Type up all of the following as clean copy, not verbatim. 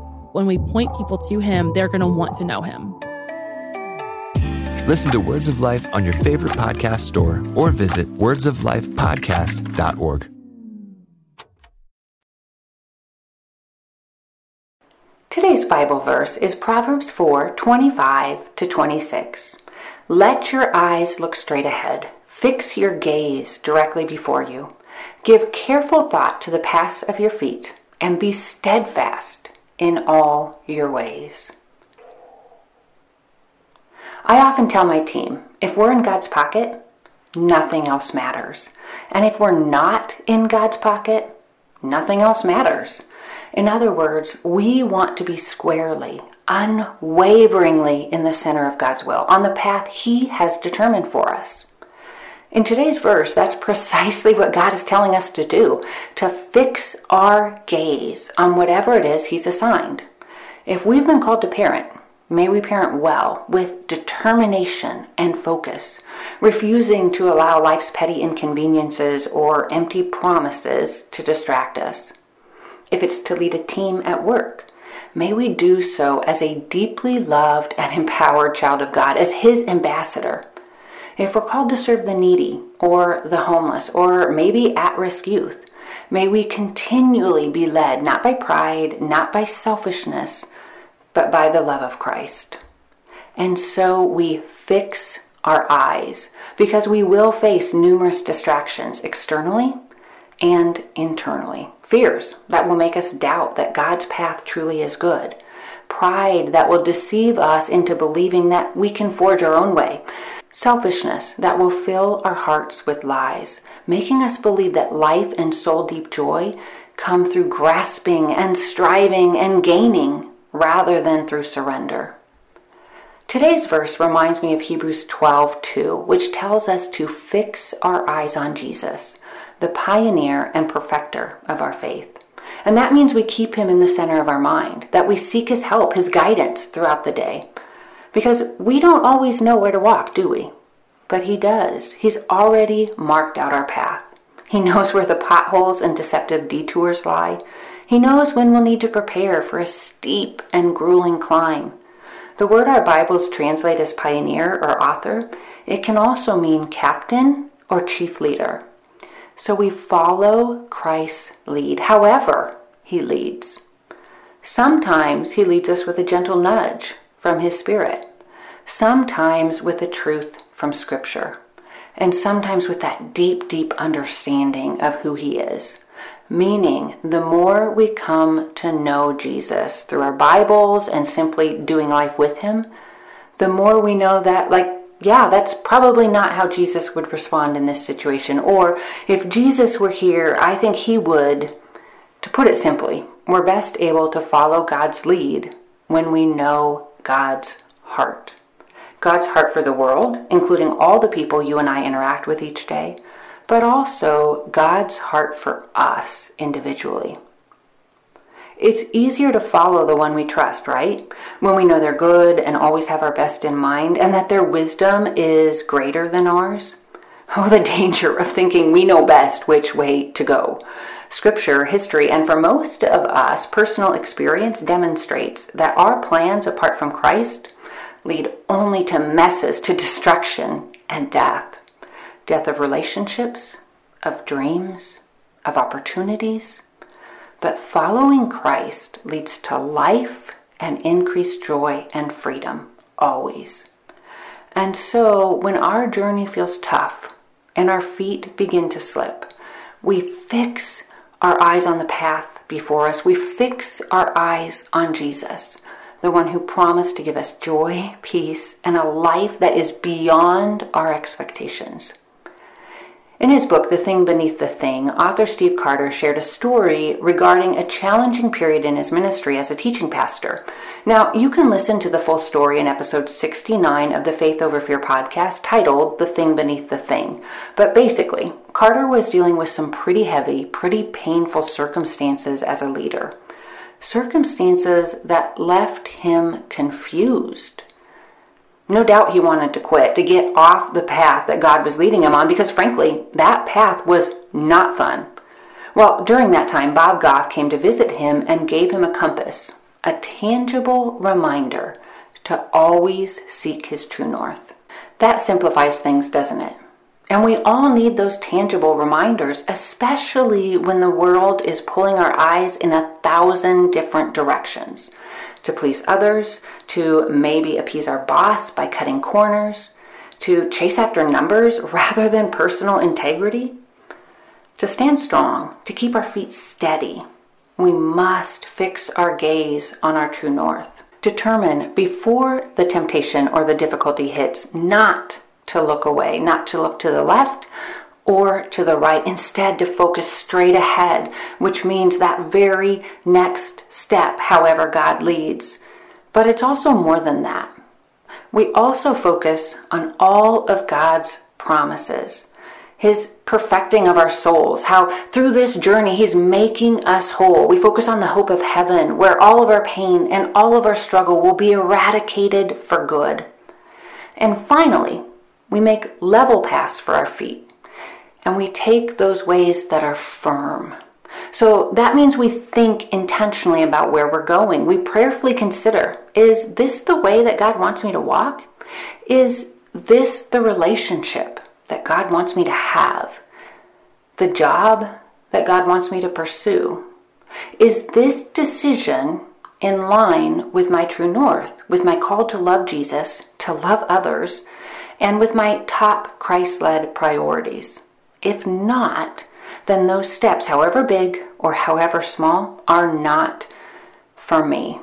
When we point people to him, they're going to want to know him. Listen to Words of Life on your favorite podcast store or visit wordsoflifepodcast.org. Today's Bible verse is Proverbs 4:25-26. Let your eyes look straight ahead. Fix your gaze directly before you. Give careful thought to the paths of your feet, and be steadfast in all your ways. I often tell my team, if we're in God's pocket, nothing else matters. And if we're not in God's pocket, nothing else matters. In other words, we want to be squarely, unwaveringly in the center of God's will, on the path He has determined for us. In today's verse, that's precisely what God is telling us to do, to fix our gaze on whatever it is He's assigned. If we've been called to parent, may we parent well, with determination and focus, refusing to allow life's petty inconveniences or empty promises to distract us. If it's to lead a team at work, may we do so as a deeply loved and empowered child of God, as His ambassador. If we're called to serve the needy or the homeless or maybe at-risk youth, may we continually be led not by pride, not by selfishness, but by the love of Christ. And so we fix our eyes, because we will face numerous distractions externally and internally. Fears that will make us doubt that God's path truly is good. Pride that will deceive us into believing that we can forge our own way. Selfishness that will fill our hearts with lies, making us believe that life and soul-deep joy come through grasping and striving and gaining rather than through surrender. Today's verse reminds me of Hebrews 12:2, which tells us to fix our eyes on Jesus, the pioneer and perfecter of our faith. And that means we keep him in the center of our mind, that we seek his help, his guidance throughout the day. Because we don't always know where to walk, do we? But he does. He's already marked out our path. He knows where the potholes and deceptive detours lie. He knows when we'll need to prepare for a steep and grueling climb. The word our Bibles translate as pioneer or author, it can also mean captain or chief leader. So we follow Christ's lead, however he leads. Sometimes he leads us with a gentle nudge from his Spirit. Sometimes with the truth from Scripture. And sometimes with that deep, deep understanding of who he is. Meaning, the more we come to know Jesus through our Bibles and simply doing life with him, the more we know that, yeah, that's probably not how Jesus would respond in this situation. Or if Jesus were here, I think he would. To put it simply, we're best able to follow God's lead when we know God's heart. God's heart for the world, including all the people you and I interact with each day, but also God's heart for us individually. It's easier to follow the one we trust, right? When we know they're good and always have our best in mind and that their wisdom is greater than ours. Oh, the danger of thinking we know best which way to go. Scripture, history, and for most of us, personal experience demonstrates that our plans apart from Christ lead only to messes, to destruction and death. Death of relationships, of dreams, of opportunities. But following Christ leads to life and increased joy and freedom, always. And so when our journey feels tough and our feet begin to slip, we fix our eyes on the path before us. We fix our eyes on Jesus, the one who promised to give us joy, peace, and a life that is beyond our expectations. In his book, The Thing Beneath the Thing, author Steve Carter shared a story regarding a challenging period in his ministry as a teaching pastor. Now, you can listen to the full story in episode 69 of the Faith Over Fear podcast titled The Thing Beneath the Thing. But basically, Carter was dealing with some pretty heavy, pretty painful circumstances as a leader. Circumstances that left him confused. No doubt he wanted to quit, to get off the path that God was leading him on, because frankly, that path was not fun. Well, during that time, Bob Goff came to visit him and gave him a compass, a tangible reminder to always seek his true north. That simplifies things, doesn't it? And we all need those tangible reminders, especially when the world is pulling our eyes in 1,000 different directions. To please others, to maybe appease our boss by cutting corners, to chase after numbers rather than personal integrity. To stand strong, to keep our feet steady, we must fix our gaze on our true north. Determine before the temptation or the difficulty hits not to look away, not to look to the left or to the right, instead to focus straight ahead, which means that very next step, however God leads. But it's also more than that. We also focus on all of God's promises, his perfecting of our souls, how through this journey he's making us whole. We focus on the hope of heaven, where all of our pain and all of our struggle will be eradicated for good. And finally, we make level paths for our feet. And we take those ways that are firm. So that means we think intentionally about where we're going. We prayerfully consider, is this the way that God wants me to walk? Is this the relationship that God wants me to have? The job that God wants me to pursue? Is this decision in line with my true north, with my call to love Jesus, to love others, and with my top Christ-led priorities? If not, then those steps, however big or however small, are not for me.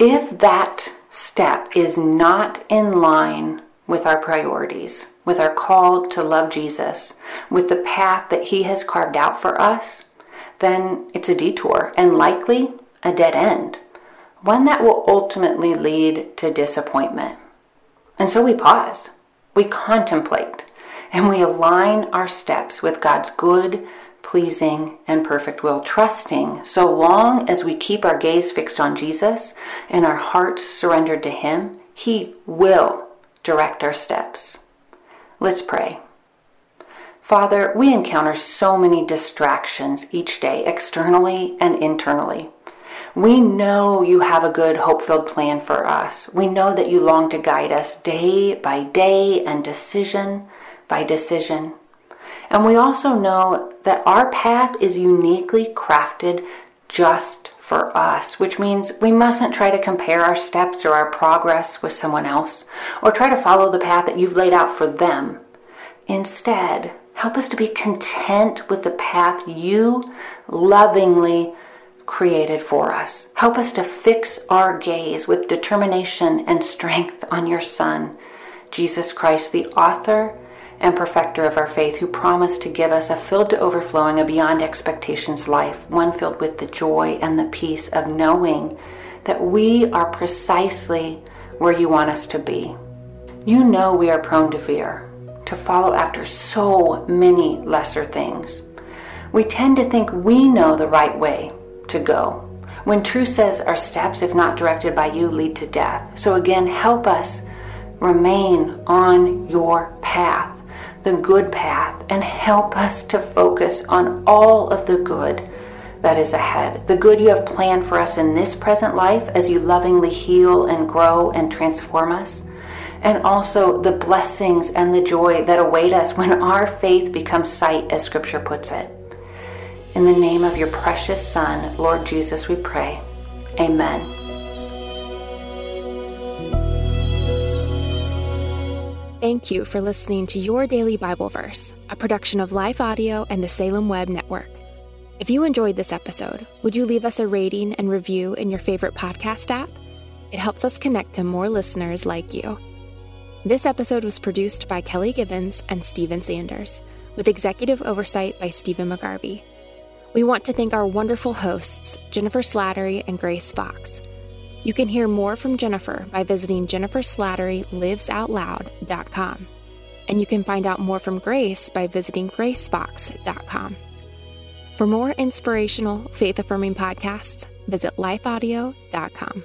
If that step is not in line with our priorities, with our call to love Jesus, with the path that he has carved out for us, then it's a detour and likely a dead end, one that will ultimately lead to disappointment. And so we pause, we contemplate, and we align our steps with God's good, pleasing, and perfect will, trusting so long as we keep our gaze fixed on Jesus and our hearts surrendered to him, he will direct our steps. Let's pray. Father, we encounter so many distractions each day, externally and internally. We know you have a good, hope-filled plan for us. We know that you long to guide us day by day and decision by decision. And we also know that our path is uniquely crafted just for us, which means we mustn't try to compare our steps or our progress with someone else, or try to follow the path that you've laid out for them. Instead, help us to be content with the path you lovingly created for us. Help us to fix our gaze with determination and strength on your Son, Jesus Christ, the author and perfecter of our faith, who promised to give us a filled to overflowing, a beyond expectations life, one filled with the joy and the peace of knowing that we are precisely where you want us to be. You know we are prone to fear, to follow after so many lesser things. We tend to think we know the right way to go. When truth says our steps, if not directed by you, lead to death. So again, help us remain on your path, the good path, and help us to focus on all of the good that is ahead, the good you have planned for us in this present life as you lovingly heal and grow and transform us, and also the blessings and the joy that await us when our faith becomes sight, as Scripture puts it. In the name of your precious Son, Lord Jesus, we pray. Amen. Thank you for listening to Your Daily Bible Verse, a production of Life Audio and the Salem Web Network. If you enjoyed this episode, would you leave us a rating and review in your favorite podcast app? It helps us connect to more listeners like you. This episode was produced by Kelly Gibbons and Steven Sanders, with executive oversight by Stephen McGarvey. We want to thank our wonderful hosts, Jennifer Slattery and Grace Fox. You can hear more from Jennifer by visiting jenniferslatterylivesoutloud.com. And you can find out more from Grace by visiting gracefox.com. For more inspirational, faith-affirming podcasts, visit lifeaudio.com.